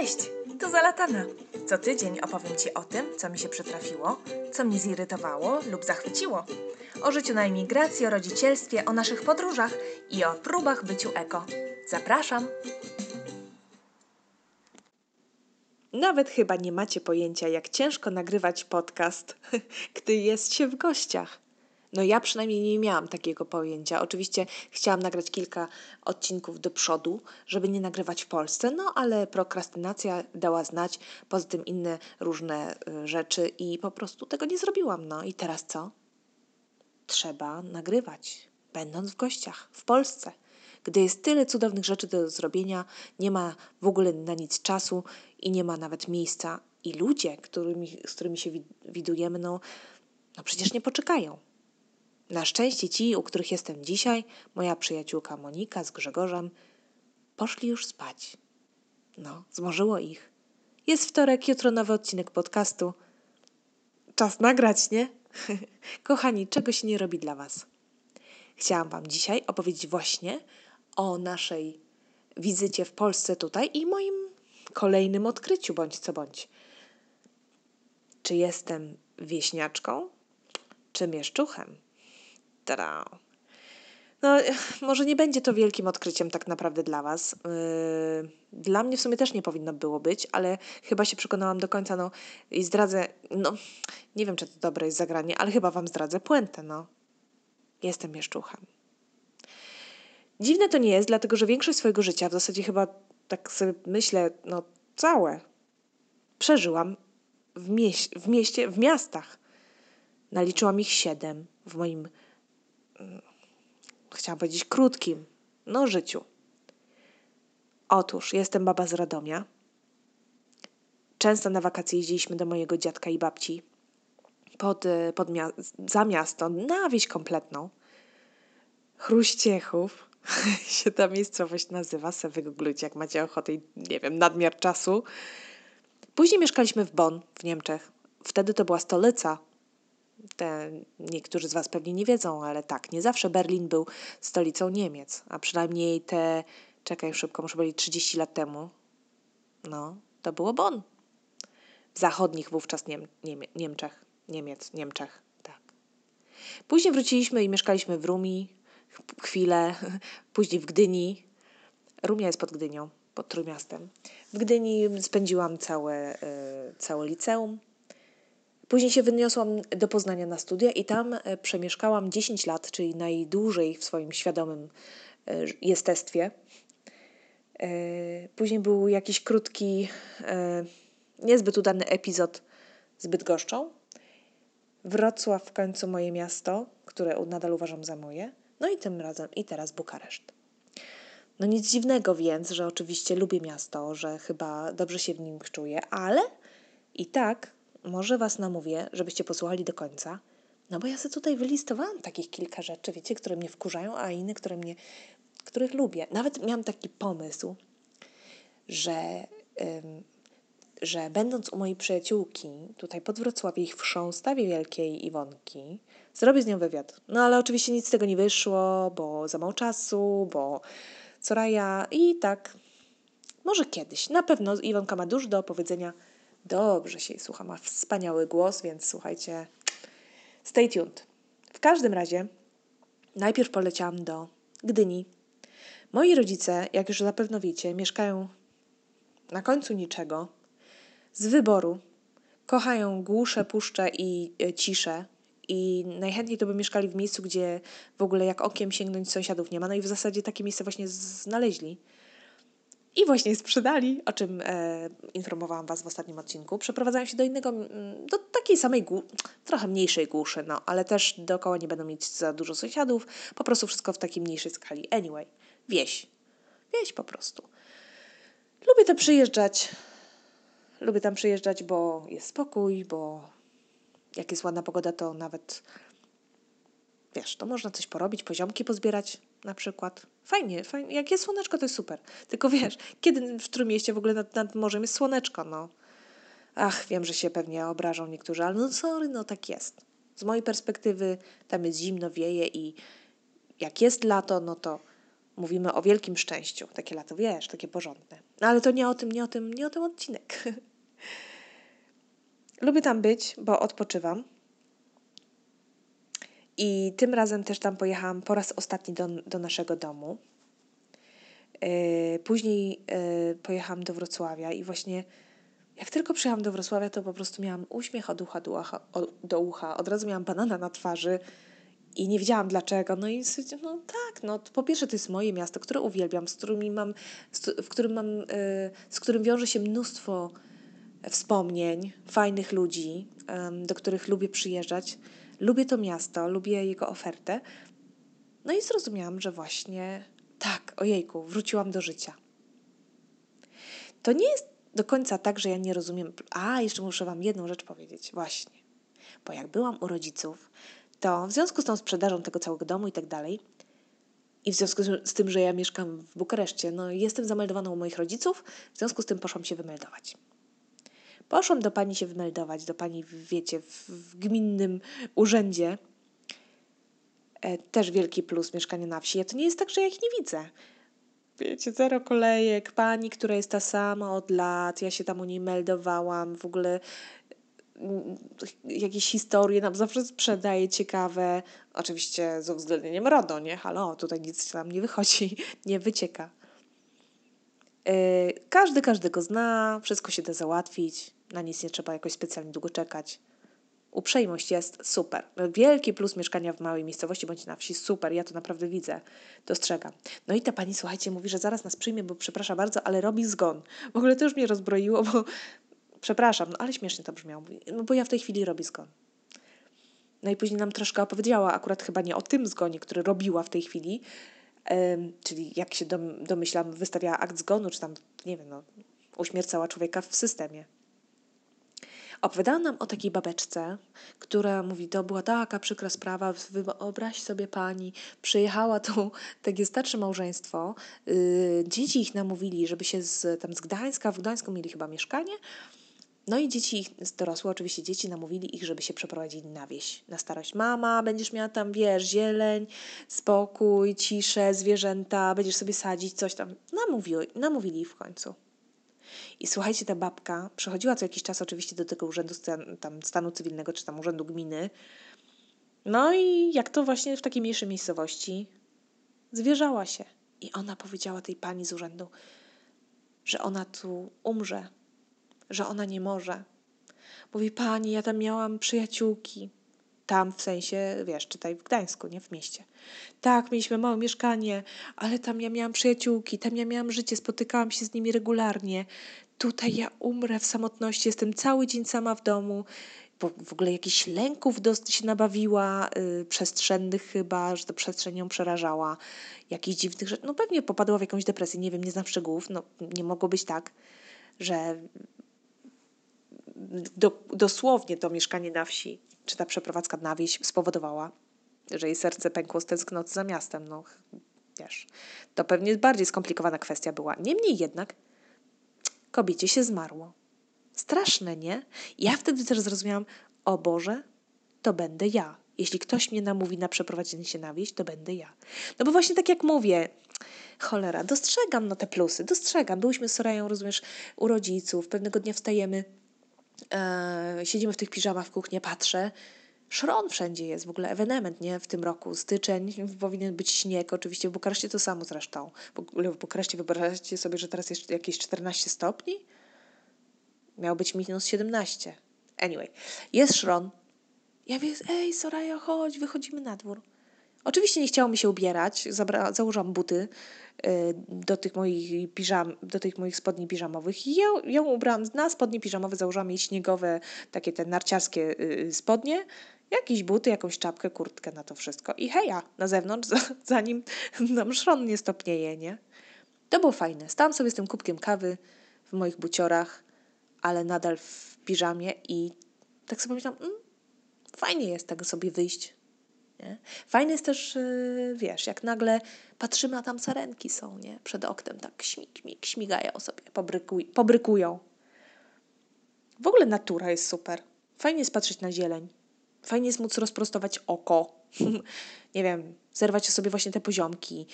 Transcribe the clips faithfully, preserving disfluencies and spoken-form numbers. Cześć, to Zalatana. Co tydzień opowiem Ci o tym, co mi się przytrafiło, co mnie zirytowało lub zachwyciło. O życiu na emigracji, o rodzicielstwie, o naszych podróżach i o próbach byciu eko. Zapraszam! Nawet chyba nie macie pojęcia, jak ciężko nagrywać podcast, gdy jest się w gościach. No ja przynajmniej nie miałam takiego pojęcia. Oczywiście chciałam nagrać kilka odcinków do przodu, żeby nie nagrywać w Polsce, no ale prokrastynacja dała znać, poza tym inne różne rzeczy i po prostu tego nie zrobiłam. No i teraz co? Trzeba nagrywać, będąc w gościach, w Polsce. Gdy jest tyle cudownych rzeczy do zrobienia, nie ma w ogóle na nic czasu i nie ma nawet miejsca. I ludzie, którymi, z którymi się widujemy, no, no przecież nie poczekają. Na szczęście ci, u których jestem dzisiaj, moja przyjaciółka Monika z Grzegorzem, poszli już spać. No, zmorzyło ich. Jest wtorek, jutro nowy odcinek podcastu. Czas nagrać, nie? Kochani, czego się nie robi dla was? Chciałam wam dzisiaj opowiedzieć właśnie o naszej wizycie w Polsce tutaj i moim kolejnym odkryciu, bądź co bądź. Czy jestem wieśniaczką, czy mieszczuchem? Tada! No, może nie będzie to wielkim odkryciem tak naprawdę dla was. Yy, dla mnie w sumie też nie powinno było być, ale chyba się przekonałam do końca, no i zdradzę, no nie wiem, czy to dobre jest zagranie, ale chyba wam zdradzę puentę, no. Jestem mieszczuchem. Dziwne to nie jest, dlatego że większość swojego życia, w zasadzie chyba tak sobie myślę, no całe, przeżyłam w, mieś- w mieście, w miastach. Naliczyłam ich siedem w moim, chciałam powiedzieć, krótkim, no życiu. Otóż jestem baba z Radomia. Często na wakacje jeździliśmy do mojego dziadka i babci. Pod, pod mia- za miasto, na wieś kompletną. Chruściechów się ta miejscowość nazywa, se wygooglujcie, jak macie ochotę i nie wiem, nadmiar czasu. Później mieszkaliśmy w Bonn, w Niemczech. Wtedy to była stolica. Te, niektórzy z was pewnie nie wiedzą, ale tak, nie zawsze Berlin był stolicą Niemiec, a przynajmniej te, czekaj szybko, muszę powiedzieć, trzydzieści lat temu, no, to było Bonn. W zachodnich wówczas Niem- Niem- Niemczech. Niemiec, Niemczech, tak. Później wróciliśmy i mieszkaliśmy w Rumi chwilę, później w Gdyni. Rumia jest pod Gdynią, pod Trójmiastem. W Gdyni spędziłam całe, y, całe liceum. Później się wyniosłam do Poznania na studia i tam przemieszkałam dziesięć lat, czyli najdłużej w swoim świadomym y, jestestwie. Y, później był jakiś krótki, y, niezbyt udany epizod z Bydgoszczą. Wrocław w końcu moje miasto, które nadal uważam za moje, no i tym razem i teraz Bukareszt. No nic dziwnego więc, że oczywiście lubię miasto, że chyba dobrze się w nim czuję, ale i tak może was namówię, żebyście posłuchali do końca, no bo ja sobie tutaj wylistowałam takich kilka rzeczy, wiecie, które mnie wkurzają, a inne, które mnie, których lubię. Nawet miałam taki pomysł, że... Ym, że będąc u mojej przyjaciółki, tutaj pod Wrocławiem, w Szastawie Wielkiej Iwonki, zrobię z nią wywiad. No ale oczywiście nic z tego nie wyszło, bo za mało czasu, bo Soraja i tak. Może kiedyś. Na pewno Iwonka ma dużo do opowiedzenia. Dobrze się jej słucha, ma wspaniały głos, więc słuchajcie, stay tuned. W każdym razie najpierw poleciałam do Gdyni. Moi rodzice, jak już zapewne wiecie, mieszkają na końcu niczego, z wyboru. Kochają głusze, puszcze i e, ciszę i najchętniej to by mieszkali w miejscu, gdzie w ogóle jak okiem sięgnąć sąsiadów nie ma. No i w zasadzie takie miejsce właśnie znaleźli i właśnie sprzedali, o czym e, informowałam was w ostatnim odcinku. Przeprowadzają się do innego, do takiej samej, gł- trochę mniejszej głuszy, no, ale też dookoła nie będą mieć za dużo sąsiadów, po prostu wszystko w takiej mniejszej skali. Anyway, wieś. Wieś po prostu. Lubię to przyjeżdżać. Lubię tam przyjeżdżać, bo jest spokój, bo jak jest ładna pogoda, to nawet, wiesz, to można coś porobić, poziomki pozbierać na przykład. Fajnie, fajnie. Jak jest słoneczko, to jest super. Tylko wiesz, kiedy w Trójmieście w ogóle nad, nad morzem jest słoneczko, no. Ach, wiem, że się pewnie obrażą niektórzy, ale no sorry, no tak jest. Z mojej perspektywy tam jest zimno, wieje i jak jest lato, no to mówimy o wielkim szczęściu. Takie lato, wiesz, takie porządne. Ale to nie o tym, nie o tym, nie o tym odcinek. Lubię tam być, bo odpoczywam. I tym razem też tam pojechałam po raz ostatni do, do naszego domu. Yy, później yy, pojechałam do Wrocławia i właśnie jak tylko przyjechałam do Wrocławia, to po prostu miałam uśmiech od ucha do ucha. Do ucha. Od razu miałam banana na twarzy i nie wiedziałam dlaczego. No i no tak, no po pierwsze to jest moje miasto, które uwielbiam, z którymi mam, z, w którym mam, yy, z którym wiąże się mnóstwo wspomnień, fajnych ludzi, yy, do których lubię przyjeżdżać. Lubię to miasto, lubię jego ofertę. No i zrozumiałam, że właśnie tak, ojejku, wróciłam do życia. To nie jest do końca tak, że ja nie rozumiem... A, jeszcze muszę wam jedną rzecz powiedzieć. Właśnie. Bo jak byłam u rodziców, to w związku z tą sprzedażą tego całego domu i tak dalej i w związku z tym, że ja mieszkam w Bukareszcie, no jestem zameldowana u moich rodziców, w związku z tym poszłam się wymeldować. Poszłam do pani się wymeldować, do pani, wiecie, w, w gminnym urzędzie. E, też wielki plus mieszkania na wsi. Ja to nie jest tak, że ja ich nie widzę. Wiecie, zero kolejek, pani, która jest ta sama od lat, ja się tam u niej meldowałam, w ogóle m, jakieś historie nam zawsze sprzedaje ciekawe. Oczywiście z uwzględnieniem RODO, nie? Halo, tutaj nic nam nie wychodzi, nie wycieka. E, każdy każdego zna, wszystko się da załatwić, na nic nie trzeba jakoś specjalnie długo czekać. Uprzejmość jest super. Wielki plus mieszkania w małej miejscowości bądź na wsi, super, ja to naprawdę widzę, dostrzegam. No i ta pani, słuchajcie, mówi, że zaraz nas przyjmie, bo przepraszam bardzo, ale robi zgon. W ogóle to już mnie rozbroiło, bo przepraszam, no ale śmiesznie to brzmiało, no bo ja w tej chwili robię zgon. No i później nam troszkę opowiedziała, akurat chyba nie o tym zgonie, który robiła w tej chwili, um, czyli jak się dom, domyślam, wystawiała akt zgonu, czy tam, nie wiem, no, uśmiercała człowieka w systemie. Opowiadała nam o takiej babeczce, która mówi, to była taka przykra sprawa, wyobraź sobie pani, przyjechała tu takie starsze małżeństwo, yy, dzieci ich namówili, żeby się z, tam z Gdańska, w Gdańsku mieli chyba mieszkanie, no i dzieci ich, dorosłe oczywiście dzieci, namówili ich, żeby się przeprowadzili na wieś, na starość. Mama, będziesz miała tam, wiesz, zieleń, spokój, ciszę, zwierzęta, będziesz sobie sadzić coś tam. Namówiły, namówili ich w końcu. I słuchajcie, ta babka przychodziła co jakiś czas oczywiście do tego urzędu stan, tam stanu cywilnego, czy tam urzędu gminy. No i jak to właśnie w takiej mniejszej miejscowości, zwierzała się. I ona powiedziała tej pani z urzędu, że ona tu umrze, że ona nie może. Mówi, pani, ja tam miałam przyjaciółki. Tam w sensie, wiesz, czytaj w Gdańsku, nie w mieście. Tak, mieliśmy małe mieszkanie, ale tam ja miałam przyjaciółki, tam ja miałam życie, spotykałam się z nimi regularnie. Tutaj ja umrę w samotności, jestem cały dzień sama w domu. Bo w ogóle jakichś lęków dosyć się nabawiła, yy, przestrzennych chyba, że to przestrzeń ją przerażała. Jakichś dziwnych rzeczy. No pewnie popadła w jakąś depresję, nie wiem, nie znam szczegółów. No nie mogło być tak, że do, dosłownie to mieszkanie na wsi czy ta przeprowadzka na wieś spowodowała, że jej serce pękło z tęsknoty za miastem. No, wiesz, to pewnie bardziej skomplikowana kwestia była. Niemniej jednak kobiecie się zmarło. Straszne, nie? Ja wtedy też zrozumiałam, o Boże, to będę ja. Jeśli ktoś mnie namówi na przeprowadzenie się na wieś, to będę ja. No bo właśnie tak jak mówię, cholera, dostrzegam no te plusy, dostrzegam. Byłyśmy z Sorają, rozumiesz, u rodziców, pewnego dnia wstajemy, Yy, siedzimy w tych piżamach w kuchni, patrzę, szron wszędzie jest, w ogóle ewenement, nie? W tym roku, styczeń, powinien być śnieg, oczywiście w Bukareszcie to samo zresztą. W ogóle w Bukareszcie wyobraźcie sobie, że teraz jest jakieś czternaście stopni? Miało być minus siedemnaście. Anyway, jest szron. Ja mówię, ej Soraja, chodź, wychodzimy na dwór. Oczywiście nie chciało mi się ubierać, Zabra- założyłam buty yy, do, tych moich piżam, do tych moich spodni piżamowych i ja ją ubrałam na spodnie piżamowe, założyłam jej śniegowe, takie te narciarskie yy, spodnie, jakieś buty, jakąś czapkę, kurtkę na to wszystko i heja, na zewnątrz, zanim nam szron nie stopnieje, nie? To było fajne, stałam sobie z tym kubkiem kawy w moich buciorach, ale nadal w piżamie i tak sobie myślałam, mm, fajnie jest tak sobie wyjść. Nie? Fajne jest też, yy, wiesz, jak nagle patrzymy, a tam sarenki są, nie? Przed oknem tak śmig, śmig, śmigają sobie, pobrykuj, pobrykują. W ogóle natura jest super. Fajnie jest patrzeć na zieleń. Fajnie jest móc rozprostować oko. nie wiem, zerwać sobie właśnie te poziomki.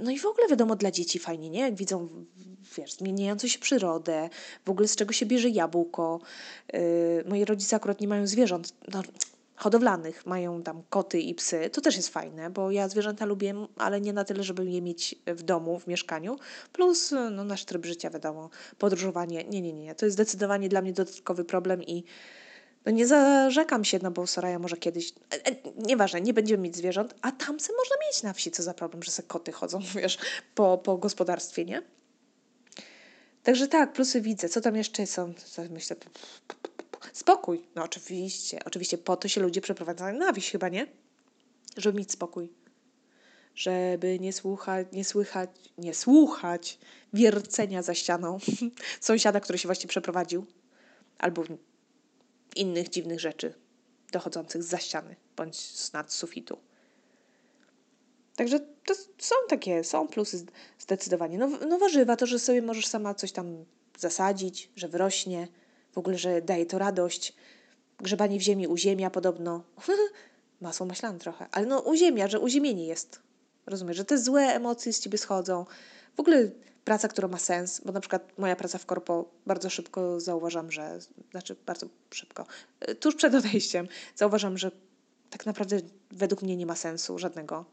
No i w ogóle wiadomo, dla dzieci fajnie, nie? Jak widzą, wiesz, zmieniającą się przyrodę, w ogóle z czego się bierze jabłko. Yy, moi rodzice akurat nie mają zwierząt, no, hodowlanych, mają tam koty i psy. To też jest fajne, bo ja zwierzęta lubię, ale nie na tyle, żeby je mieć w domu, w mieszkaniu. Plus no, nasz tryb życia, wiadomo, podróżowanie. Nie, nie, nie. To jest zdecydowanie dla mnie dodatkowy problem i no, nie zarzekam się, no bo Soraja może kiedyś... E, e, nieważne, nie będziemy mieć zwierząt, a tam se można mieć na wsi. Co za problem, że se koty chodzą, wiesz, po, po gospodarstwie, nie? Także tak, plusy widzę. Co tam jeszcze są? Myślę... Spokój. No oczywiście. Oczywiście po to się ludzie przeprowadzają na wieś chyba, nie? Żeby mieć spokój. Żeby nie słuchać, nie słychać, nie słuchać wiercenia za ścianą sąsiada, który się właśnie przeprowadził. Albo innych dziwnych rzeczy dochodzących z za ściany bądź z nad sufitu. Także to są takie, są plusy zdecydowanie. No, no warzywa, to, że sobie możesz sama coś tam zasadzić, że wyrośnie. W ogóle, że daje to radość. Grzebanie w ziemi uziemia podobno. Masło maślane trochę. Ale no uziemia, że uziemienie jest. Rozumiesz, że te złe emocje z ciebie schodzą. W ogóle praca, która ma sens, bo na przykład moja praca w korpo bardzo szybko zauważam, że... Znaczy bardzo szybko. Tuż przed odejściem zauważam, że tak naprawdę według mnie nie ma sensu żadnego.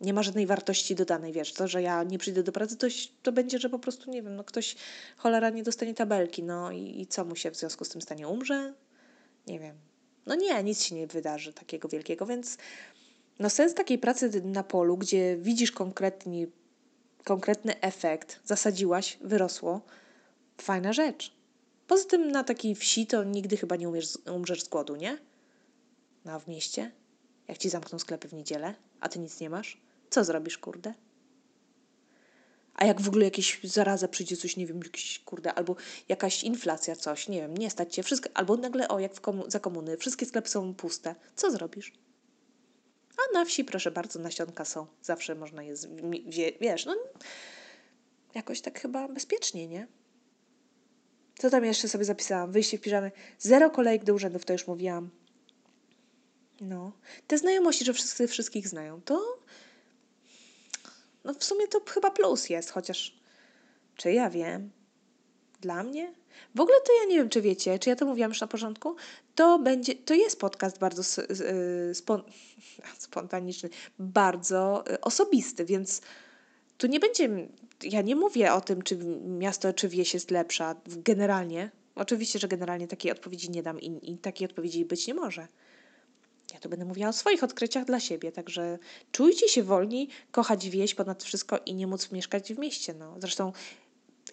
Nie ma żadnej wartości dodanej, wiesz. To, że ja nie przyjdę do pracy, to, to będzie, że po prostu, nie wiem, no ktoś cholera nie dostanie tabelki, no i, i co mu się w związku z tym stanie? Umrze? Nie wiem. No nie, nic się nie wydarzy takiego wielkiego, więc no sens takiej pracy na polu, gdzie widzisz konkretny, konkretny efekt, zasadziłaś, wyrosło, fajna rzecz. Poza tym na takiej wsi to nigdy chyba nie umiesz, umrzesz z głodu, nie? No a w mieście? Jak ci zamkną sklepy w niedzielę, a ty nic nie masz? Co zrobisz, kurde? A jak w ogóle jakieś zaraza przyjdzie, coś, nie wiem, jakieś, kurde, albo jakaś inflacja, coś, nie wiem, nie stać cię, wszystko, albo nagle, o, jak w komu- za komuny, wszystkie sklepy są puste. Co zrobisz? A na wsi, proszę bardzo, nasionka są. Zawsze można je, z- wie- wiesz, no, jakoś tak chyba bezpiecznie, nie? Co tam jeszcze sobie zapisałam? Wyjście w piżamy. Zero kolejek do urzędów, to już mówiłam. No. Te znajomości, że wszyscy wszystkich znają, to... No w sumie to chyba plus jest, chociaż czy ja wiem? Dla mnie? W ogóle to ja nie wiem, czy wiecie, czy ja to mówiłam już na początku? To będzie, to jest podcast bardzo spon... spontaniczny, bardzo osobisty, więc tu nie będzie... Ja nie mówię o tym, czy miasto, czy wieś jest lepsza generalnie. Oczywiście, że generalnie takiej odpowiedzi nie dam i, i takiej odpowiedzi być nie może. Ja tu będę mówiła o swoich odkryciach dla siebie, także czujcie się wolni kochać wieś ponad wszystko i nie móc mieszkać w mieście. No. Zresztą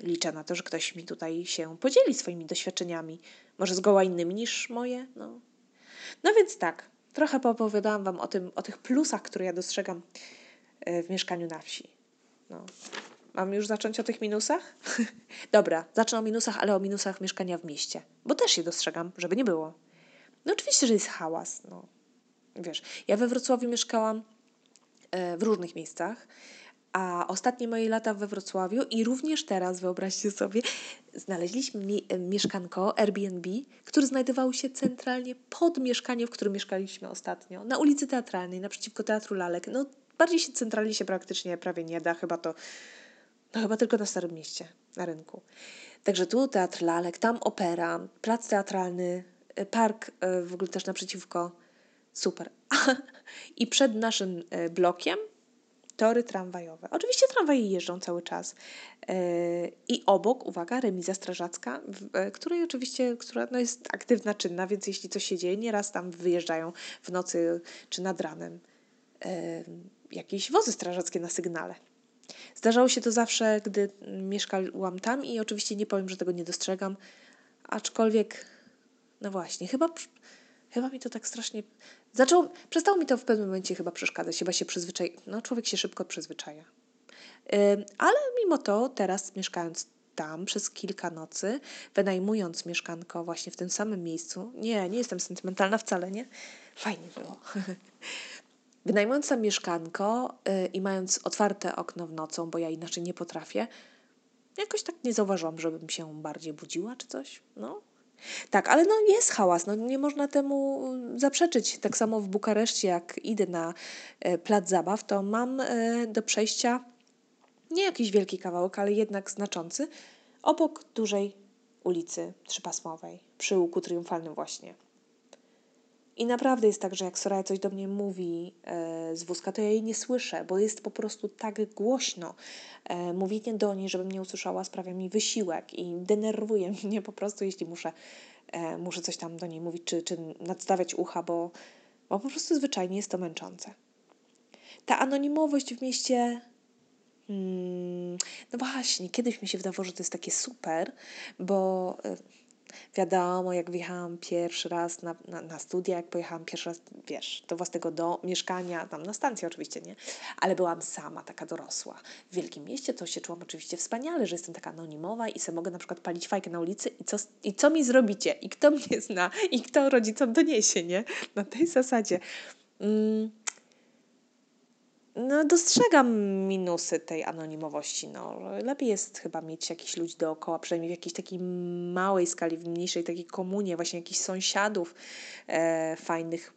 liczę na to, że ktoś mi tutaj się podzieli swoimi doświadczeniami, może zgoła innymi niż moje. No, no więc tak, trochę poopowiadałam wam o tym, o tych plusach, które ja dostrzegam w mieszkaniu na wsi. No. Mam już zacząć o tych minusach? Dobra, zacznę o minusach, ale o minusach mieszkania w mieście, bo też je dostrzegam, żeby nie było. No oczywiście, że jest hałas, no. Wiesz, ja we Wrocławiu mieszkałam w różnych miejscach, a ostatnie moje lata we Wrocławiu i również teraz, wyobraźcie sobie, znaleźliśmy mieszkanko Airbnb, które znajdowało się centralnie pod mieszkaniem, w którym mieszkaliśmy ostatnio, na ulicy Teatralnej, naprzeciwko Teatru Lalek. No bardziej się centralnie się praktycznie prawie nie da, chyba to, no chyba tylko na Starym Mieście, na rynku. Także tu Teatr Lalek, tam opera, plac teatralny, park w ogóle też naprzeciwko. Super. I przed naszym blokiem tory tramwajowe. Oczywiście tramwaje jeżdżą cały czas. I obok, uwaga, remiza strażacka, której oczywiście, która no jest aktywna, czynna, więc jeśli coś się dzieje, nieraz tam wyjeżdżają w nocy czy nad ranem jakieś wozy strażackie na sygnale. Zdarzało się to zawsze, gdy mieszkałam tam i oczywiście nie powiem, że tego nie dostrzegam, aczkolwiek, no właśnie, chyba... Chyba mi to tak strasznie... Zaczęło... Przestało mi to w pewnym momencie chyba przeszkadzać. Chyba się przyzwyczai... No, człowiek się szybko przyzwyczaja. Yy, ale mimo to teraz mieszkając tam przez kilka nocy, wynajmując mieszkanko właśnie w tym samym miejscu... Nie, nie jestem sentymentalna wcale, nie? Fajnie było. Wynajmując tam mieszkanko yy, i mając otwarte okno w nocą, bo ja inaczej nie potrafię, jakoś tak nie zauważyłam, żebym się bardziej budziła czy coś. No... Tak, ale no jest hałas, no nie można temu zaprzeczyć. Tak samo w Bukareszcie, jak idę na plac zabaw, to mam do przejścia nie jakiś wielki kawałek, ale jednak znaczący, obok dużej ulicy Trzypasmowej, przy Łuku Triumfalnym właśnie. I naprawdę jest tak, że jak Soraja coś do mnie mówi e, z wózka, to ja jej nie słyszę, bo jest po prostu tak głośno. E, mówienie do niej, żebym nie usłyszała, sprawia mi wysiłek i denerwuje mnie po prostu, jeśli muszę, e, muszę coś tam do niej mówić, czy, czy nadstawiać ucha, bo, bo po prostu zwyczajnie jest to męczące. Ta anonimowość w mieście... Hmm, no właśnie, kiedyś mi się wydawało, że to jest takie super, bo... E, Wiadomo, jak wjechałam pierwszy raz na, na, na studia, jak pojechałam pierwszy raz, wiesz, do własnego do, mieszkania, tam na stacji oczywiście, nie? Ale byłam sama, taka dorosła. W wielkim mieście to się czułam oczywiście wspaniale, że jestem taka anonimowa i sobie mogę na przykład palić fajkę na ulicy i co, i co mi zrobicie? I kto mnie zna? I kto rodzicom doniesie, nie? Na tej zasadzie. Mm. No, dostrzegam minusy tej anonimowości. No, lepiej jest chyba mieć jakichś ludzi dookoła, przynajmniej w jakiejś takiej małej skali, w mniejszej takiej komunie, właśnie jakichś sąsiadów e, fajnych,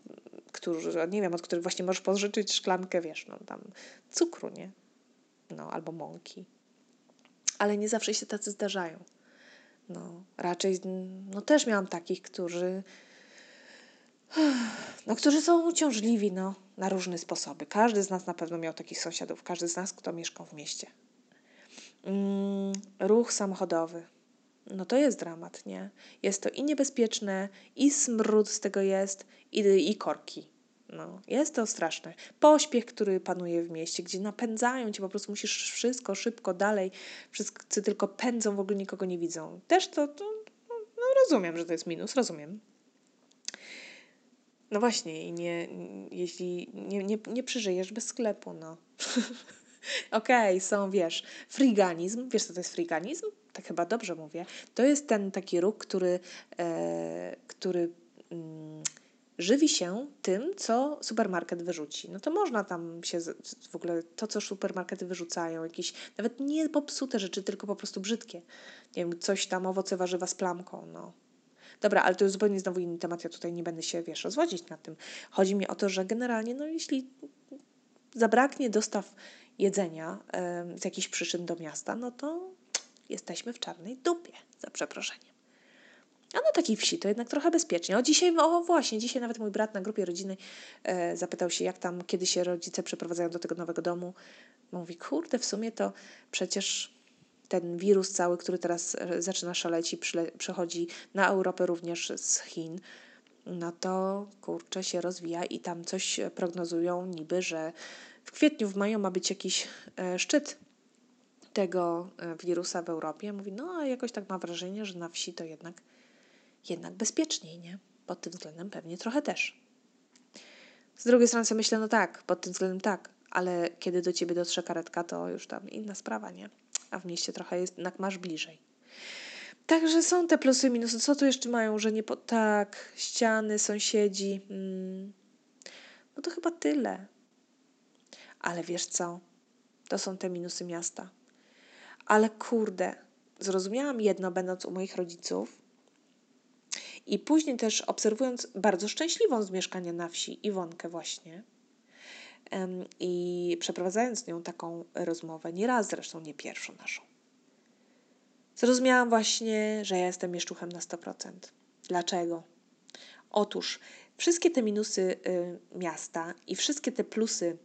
którzy, nie wiem, od których właśnie możesz pożyczyć szklankę, wiesz, no tam cukru, nie? No, albo mąki. Ale nie zawsze się tacy zdarzają. No, raczej, no też miałam takich, którzy... No, którzy są uciążliwi, no, na różne sposoby. Każdy z nas na pewno miał takich sąsiadów. Każdy z nas, kto mieszkał w mieście. Mm, ruch samochodowy. No to jest dramat, nie? Jest to i niebezpieczne, i smród z tego jest, i, i korki. No, jest to straszne. Pośpiech, który panuje w mieście, gdzie napędzają cię, po prostu musisz wszystko szybko, dalej. Wszyscy tylko pędzą, w ogóle nikogo nie widzą. Też to, to no, rozumiem, że to jest minus, rozumiem. No właśnie, i nie, jeśli nie, nie, nie przeżyjesz bez sklepu, no. Okej, okay, są, wiesz, friganizm. Wiesz, co to jest friganizm? Tak chyba dobrze mówię. To jest ten taki ruch, który, e, który mm, żywi się tym, co supermarket wyrzuci. No to można tam się z, w ogóle to, co supermarkety wyrzucają, jakieś nawet nie popsute rzeczy, tylko po prostu brzydkie. Nie wiem, coś tam, owoce, warzywa z plamką, no. Dobra, ale to już zupełnie znowu inny temat, ja tutaj nie będę się, wiesz, rozwodzić nad tym. Chodzi mi o to, że generalnie, no jeśli zabraknie dostaw jedzenia y, z jakichś przyczyn do miasta, no to jesteśmy w czarnej dupie, za przeproszeniem. A na takiej wsi to jednak trochę bezpiecznie. O, dzisiaj, o właśnie, dzisiaj nawet mój brat na grupie rodziny y, zapytał się, jak tam, kiedy się rodzice przeprowadzają do tego nowego domu. Mówi, kurde, w sumie to przecież... Ten wirus cały, który teraz zaczyna szaleć i przechodzi na Europę również z Chin, no to kurczę się rozwija i tam coś prognozują niby, że w kwietniu, w maju ma być jakiś e, szczyt tego wirusa w Europie. Mówi, no a jakoś tak mam wrażenie, że na wsi to jednak, jednak bezpieczniej, nie? Pod tym względem pewnie trochę też. Z drugiej strony sobie myślę, no tak, pod tym względem tak, ale kiedy do ciebie dotrze karetka, to już tam inna sprawa, nie? A w mieście trochę jest, jednak masz bliżej. Także są te plusy i minusy. Co tu jeszcze mają, że nie po... Tak, ściany, sąsiedzi. Mm. No to chyba tyle. Ale wiesz co? To są te minusy miasta. Ale kurde, zrozumiałam jedno, będąc u moich rodziców i później też obserwując bardzo szczęśliwą z mieszkania na wsi, Iwonkę właśnie, i przeprowadzając z nią taką rozmowę, nie raz zresztą, nie pierwszą naszą. Zrozumiałam właśnie, że ja jestem mieszczuchem na sto procent. Dlaczego? Otóż wszystkie te minusy y, miasta i wszystkie te plusy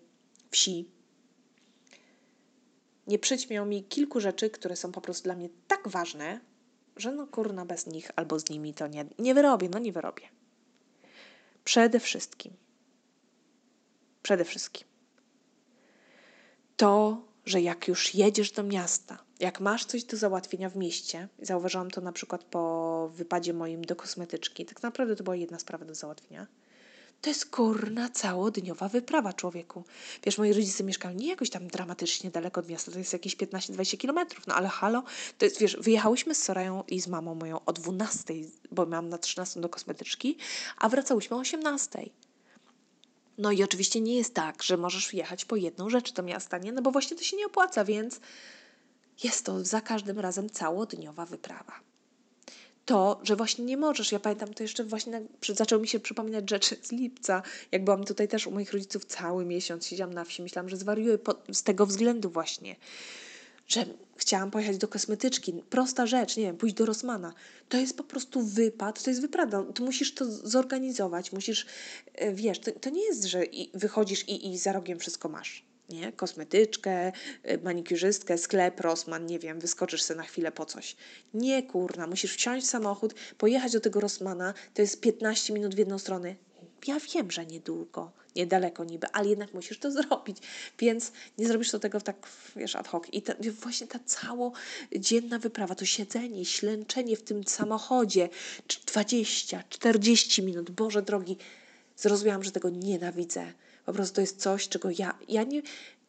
wsi nie przyćmią mi kilku rzeczy, które są po prostu dla mnie tak ważne, że no kurna, bez nich albo z nimi to nie, nie wyrobię, no nie wyrobię. Przede wszystkim Przede wszystkim to, że jak już jedziesz do miasta, jak masz coś do załatwienia w mieście, zauważyłam to na przykład po wypadzie moim do kosmetyczki, tak naprawdę to była jedna sprawa do załatwienia, to jest kurna całodniowa wyprawa, człowieku. Wiesz, moi rodzice mieszkają nie jakoś tam dramatycznie daleko od miasta, to jest jakieś piętnaście dwadzieścia kilometrów, no ale halo, to jest, wiesz, wyjechałyśmy z Sorają i z mamą moją o dwunastej, bo miałam na trzynastą do kosmetyczki, a wracałyśmy o osiemnastej. No i oczywiście nie jest tak, że możesz jechać po jedną rzecz do miasta, nie? No bo właśnie to się nie opłaca, więc jest to za każdym razem całodniowa wyprawa. to, że właśnie nie możesz. Ja pamiętam to jeszcze właśnie, na, zaczęły mi się przypominać rzeczy z lipca, jak byłam tutaj też u moich rodziców cały miesiąc, siedziałam na wsi, myślałam, że zwariuję po, z tego względu właśnie, że chciałam pojechać do kosmetyczki. Prosta rzecz, nie wiem, pójść do Rossmana. To jest po prostu wypad, to jest wyprada. Tu musisz to zorganizować, musisz, wiesz, to, to nie jest, że i, wychodzisz i, i za rogiem wszystko masz. Nie? Kosmetyczkę, manikiurzystkę, sklep, Rossman, nie wiem, wyskoczysz sobie na chwilę po coś. Nie, kurna, musisz wsiąść w samochód, pojechać do tego Rossmana, to jest piętnaście minut w jedną stronę. Ja wiem, że niedługo, niedaleko niby, ale jednak musisz to zrobić, więc nie zrobisz to tego w tak, wiesz, ad hoc. I ta, właśnie ta całodzienna wyprawa, to siedzenie, ślęczenie w tym samochodzie, dwadzieścia, czterdzieści minut, Boże drogi, zrozumiałam, że tego nienawidzę. Po prostu to jest coś, czego ja, ja nie...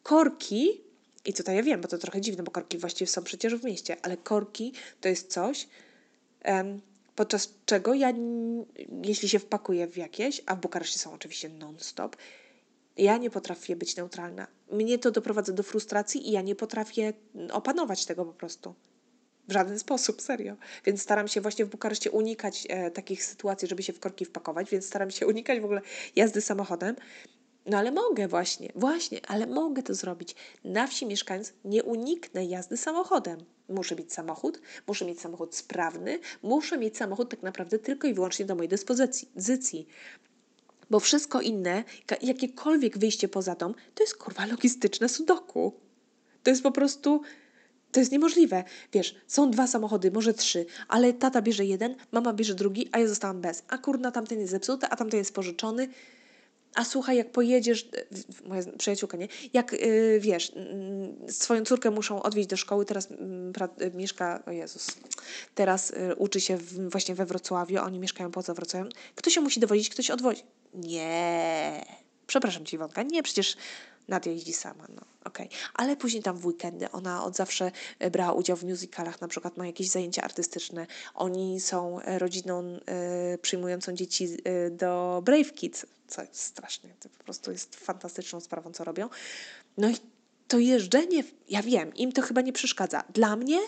Korki, i tutaj ja wiem, bo to trochę dziwne, bo korki właściwie są przecież w mieście, ale korki to jest coś, em, podczas czego ja, jeśli się wpakuję w jakieś, a w Bukareszcie są oczywiście non-stop, ja nie potrafię być neutralna. Mnie to doprowadza do frustracji i ja nie potrafię opanować tego po prostu. W żaden sposób, serio. Więc staram się właśnie w Bukareszcie unikać e, takich sytuacji, żeby się w korki wpakować, więc staram się unikać w ogóle jazdy samochodem. No ale mogę właśnie, właśnie, ale mogę to zrobić. Na wsi mieszkając nie uniknę jazdy samochodem. Muszę mieć samochód, muszę mieć samochód sprawny, muszę mieć samochód tak naprawdę tylko i wyłącznie do mojej dyspozycji. Bo wszystko inne, jakiekolwiek wyjście poza dom, to jest kurwa logistyczne sudoku. To jest po prostu... To jest niemożliwe. Wiesz, są dwa samochody, może trzy, ale tata bierze jeden, mama bierze drugi, a ja zostałam bez. A kurna, tamten jest zepsuty, a tamten jest pożyczony. A słuchaj, jak pojedziesz, moja przyjaciółka, nie? Jak, yy, wiesz, yy, swoją córkę muszą odwieźć do szkoły, teraz yy, pra, yy, mieszka, o Jezus, teraz yy, uczy się w, właśnie we Wrocławiu, oni mieszkają poza Wrocławiem. Kto się musi dowozić, ktoś odwozi. Nie, przepraszam Cię, Iwonka, nie, przecież Nadia jeździ sama, no, okej. Okay. Ale później tam w weekendy ona od zawsze brała udział w musicalach, na przykład ma jakieś zajęcia artystyczne. Oni są rodziną y, przyjmującą dzieci y, do Brave Kids, co jest strasznie, to po prostu jest fantastyczną sprawą, co robią. No i to jeżdżenie, ja wiem, im to chyba nie przeszkadza. Dla mnie,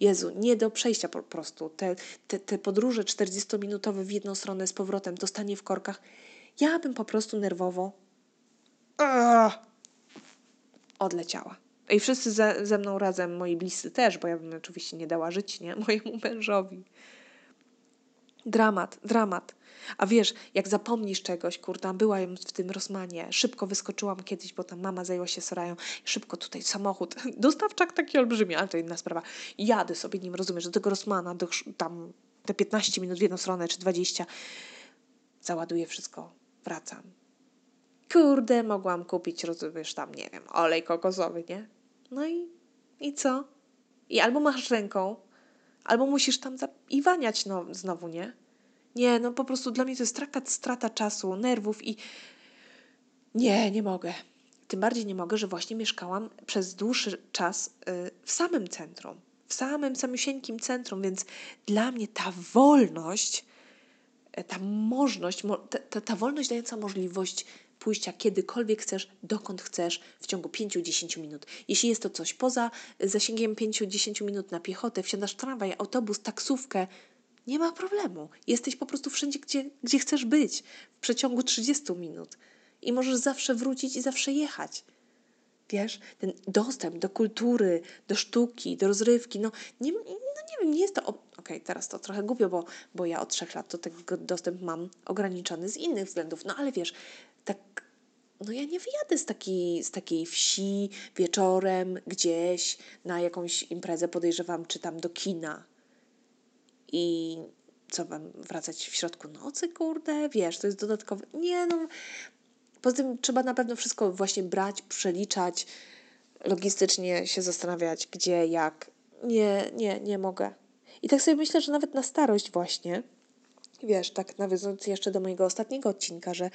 Jezu, nie do przejścia po prostu. Te, te, te podróże czterdziestominutowe w jedną stronę z powrotem, to stanie w korkach. Ja bym po prostu nerwowo odleciała. I wszyscy ze, ze mną razem, moi bliscy też, bo ja bym oczywiście nie dała żyć, nie? Mojemu mężowi. Dramat, dramat. A wiesz, jak zapomnisz czegoś, kurta, byłam w tym Rossmanie, szybko wyskoczyłam kiedyś, bo tam mama zajęła się Sorają, szybko tutaj samochód, dostawczak taki olbrzymi, ale to inna sprawa. Jadę sobie nim, rozumiesz, do tego Rossmana, do, tam te piętnaście minut w jedną stronę, czy dwadzieścia, załaduję wszystko, wracam. Kurde, mogłam kupić, rozumiesz, tam, nie wiem, olej kokosowy, nie? No i, i co? I albo masz ręką, albo musisz tam iwaniać no, znowu, nie? Nie, no po prostu dla mnie to jest strata, strata czasu, nerwów i nie, nie mogę. Tym bardziej nie mogę, że właśnie mieszkałam przez dłuższy czas yy, w samym centrum, w samym samiusieńkim centrum, więc dla mnie ta wolność, ta możność, ta, ta, ta wolność dająca możliwość pójścia kiedykolwiek chcesz, dokąd chcesz w ciągu pięć do dziesięciu minut. Jeśli jest to coś poza zasięgiem pięć do dziesięciu minut na piechotę, wsiadasz w tramwaj, autobus, taksówkę, nie ma problemu. Jesteś po prostu wszędzie, gdzie, gdzie chcesz być w przeciągu trzydziestu minut. I możesz zawsze wrócić i zawsze jechać. Wiesz, ten dostęp do kultury, do sztuki, do rozrywki, no nie, no nie wiem, nie jest to... Okej, okay, teraz to trochę głupio, bo, bo ja od trzech lat do tego dostęp mam ograniczony z innych względów, no ale wiesz, tak, no ja nie wyjadę z takiej, z takiej wsi wieczorem gdzieś na jakąś imprezę, podejrzewam, czy tam do kina. I co, mam wracać w środku nocy, kurde, wiesz, to jest dodatkowe, nie no... Poza tym trzeba na pewno wszystko właśnie brać, przeliczać, logistycznie się zastanawiać, gdzie, jak. Nie, nie, nie mogę. I tak sobie myślę, że nawet na starość właśnie, wiesz, tak nawiązując jeszcze do mojego ostatniego odcinka, że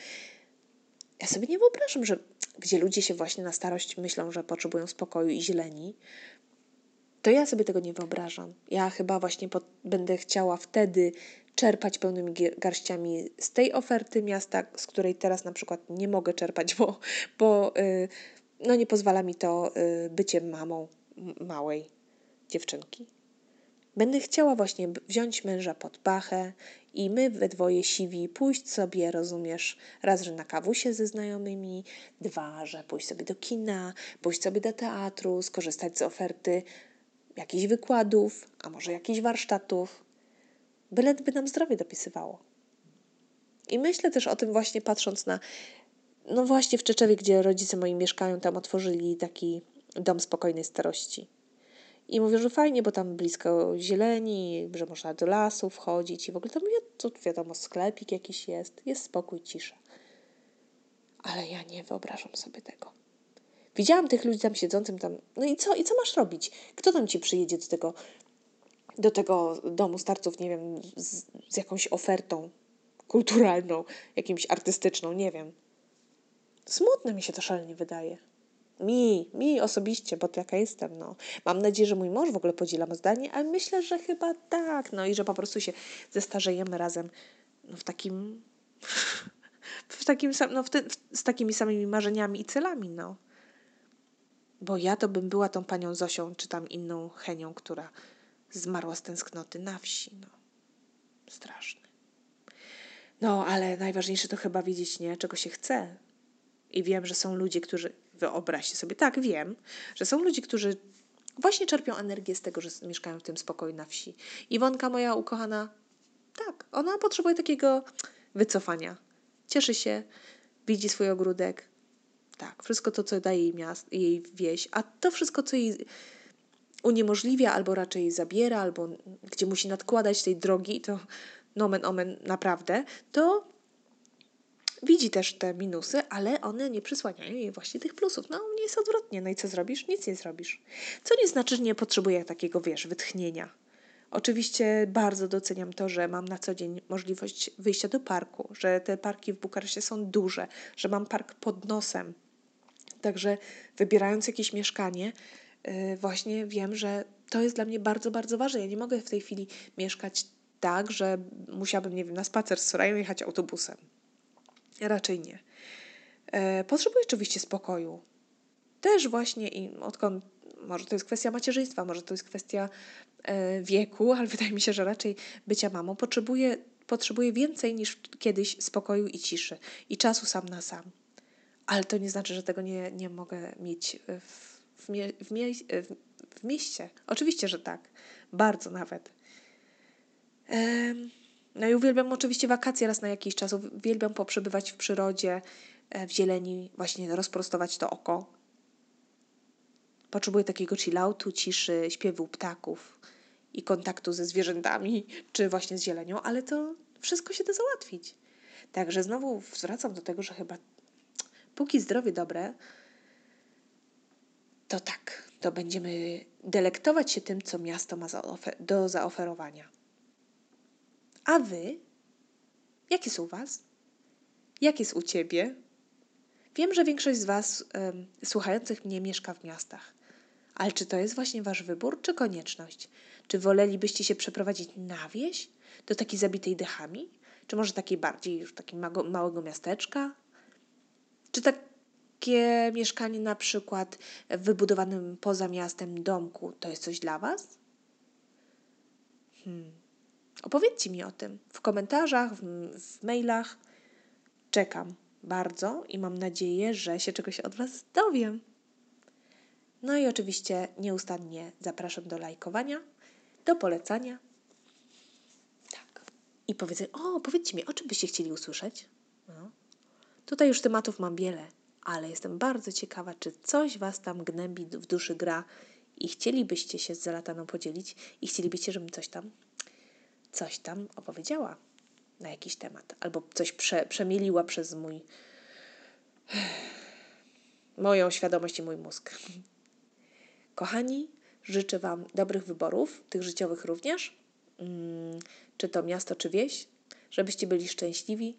ja sobie nie wyobrażam, że gdzie ludzie się właśnie na starość myślą, że potrzebują spokoju i zieleni, to ja sobie tego nie wyobrażam. Ja chyba właśnie pod, będę chciała wtedy czerpać pełnymi garściami z tej oferty miasta, z której teraz na przykład nie mogę czerpać, bo, bo yy, no nie pozwala mi to yy, bycie mamą małej dziewczynki. Będę chciała właśnie wziąć męża pod pachę i my we dwoje siwi pójść sobie, rozumiesz, raz, że na kawusie ze znajomymi, dwa, że pójść sobie do kina, pójść sobie do teatru, skorzystać z oferty jakichś wykładów, a może jakichś warsztatów, byle by nam zdrowie dopisywało. I myślę też o tym właśnie patrząc na, no właśnie w Czeczewie, gdzie rodzice moi mieszkają, tam otworzyli taki dom spokojnej starości. I mówię, że fajnie, bo tam blisko zieleni, że można do lasu wchodzić i w ogóle tam, tu wiadomo, sklepik jakiś jest, jest spokój, cisza. Ale ja nie wyobrażam sobie tego. Widziałam tych ludzi tam siedzącym tam, no i co, i co masz robić? Kto tam ci przyjedzie do tego, do tego domu starców, nie wiem, z, z jakąś ofertą kulturalną, jakimś artystyczną, nie wiem. Smutne mi się to szalenie wydaje. Mi, mi osobiście, bo taka jestem, no. Mam nadzieję, że mój mąż w ogóle podziela moje zdanie, ale myślę, że chyba tak, no i że po prostu się zestarzejemy razem no, w takim, w takim no, w te, w, z takimi samymi marzeniami i celami, no. Bo ja to bym była tą panią Zosią, czy tam inną Henią, która zmarła z tęsknoty na wsi, no. Straszne. No, ale najważniejsze to chyba wiedzieć, nie, czego się chce. I wiem, że są ludzie, którzy, wyobraźcie sobie, tak, wiem, że są ludzie, którzy właśnie czerpią energię z tego, że mieszkają w tym spokoju na wsi. Iwonka moja ukochana, tak, ona potrzebuje takiego wycofania. Cieszy się, widzi swój ogródek, tak, wszystko to, co daje jej, miast, jej wieś, a to wszystko, co jej uniemożliwia, albo raczej zabiera, albo gdzie musi nadkładać tej drogi, to nomen omen naprawdę, to widzi też te minusy, ale one nie przysłaniają jej właśnie tych plusów. No, u mnie jest odwrotnie. No i co zrobisz? Nic nie zrobisz. Co nie znaczy, że nie potrzebuję takiego, wiesz, wytchnienia. Oczywiście bardzo doceniam to, że mam na co dzień możliwość wyjścia do parku, że te parki w Bukareszcie są duże, że mam park pod nosem. Także wybierając jakieś mieszkanie, yy, właśnie wiem, że to jest dla mnie bardzo, bardzo ważne. Ja nie mogę w tej chwili mieszkać tak, że musiałabym, nie wiem, na spacer z Sorają jechać autobusem. Raczej nie. E, potrzebuję oczywiście spokoju. Też właśnie i odkąd, może to jest kwestia macierzyństwa, może to jest kwestia e, wieku, ale wydaje mi się, że raczej bycia mamą, potrzebuję, potrzebuję więcej niż kiedyś spokoju i ciszy i czasu sam na sam. Ale to nie znaczy, że tego nie, nie mogę mieć w, w, mie, w, mie, w, w mieście. Oczywiście, że tak. Bardzo nawet. E, No i uwielbiam oczywiście wakacje raz na jakiś czas, uwielbiam poprzebywać w przyrodzie, w zieleni, właśnie rozprostować to oko. Potrzebuję takiego chilloutu, ciszy, śpiewu ptaków i kontaktu ze zwierzętami, czy właśnie z zielenią, ale to wszystko się da załatwić. Także znowu wracam do tego, że chyba póki zdrowie dobre, to tak, to będziemy delektować się tym, co miasto ma do zaoferowania. A wy? Jak jest u was? Jak jest u ciebie? Wiem, że większość z was um, słuchających mnie mieszka w miastach. Ale czy to jest właśnie wasz wybór, czy konieczność? Czy wolelibyście się przeprowadzić na wieś? Do takiej zabitej dechami? Czy może takiej bardziej już takiego mago, małego miasteczka? Czy takie mieszkanie na przykład w wybudowanym poza miastem domku to jest coś dla was? Hmm... Opowiedzcie mi o tym w komentarzach, w, w mailach. Czekam bardzo i mam nadzieję, że się czegoś od was dowiem. No i oczywiście nieustannie zapraszam do lajkowania, do polecania. Tak. I powiedzcie, o, powiedzcie mi, o czym byście chcieli usłyszeć? No. Tutaj już tematów mam wiele, ale jestem bardzo ciekawa, czy coś was tam gnębi, w duszy gra i chcielibyście się z Zalataną podzielić i chcielibyście, żebym coś tam... coś tam opowiedziała na jakiś temat. Albo coś prze, przemieliła przez mój moją świadomość i mój mózg. Kochani, życzę wam dobrych wyborów, tych życiowych również. Hmm, czy to miasto, czy wieś. Żebyście byli szczęśliwi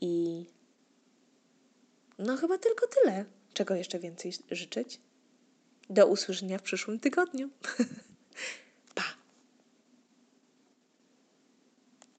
i no chyba tylko tyle. Czego jeszcze więcej życzyć? Do usłyszenia w przyszłym tygodniu.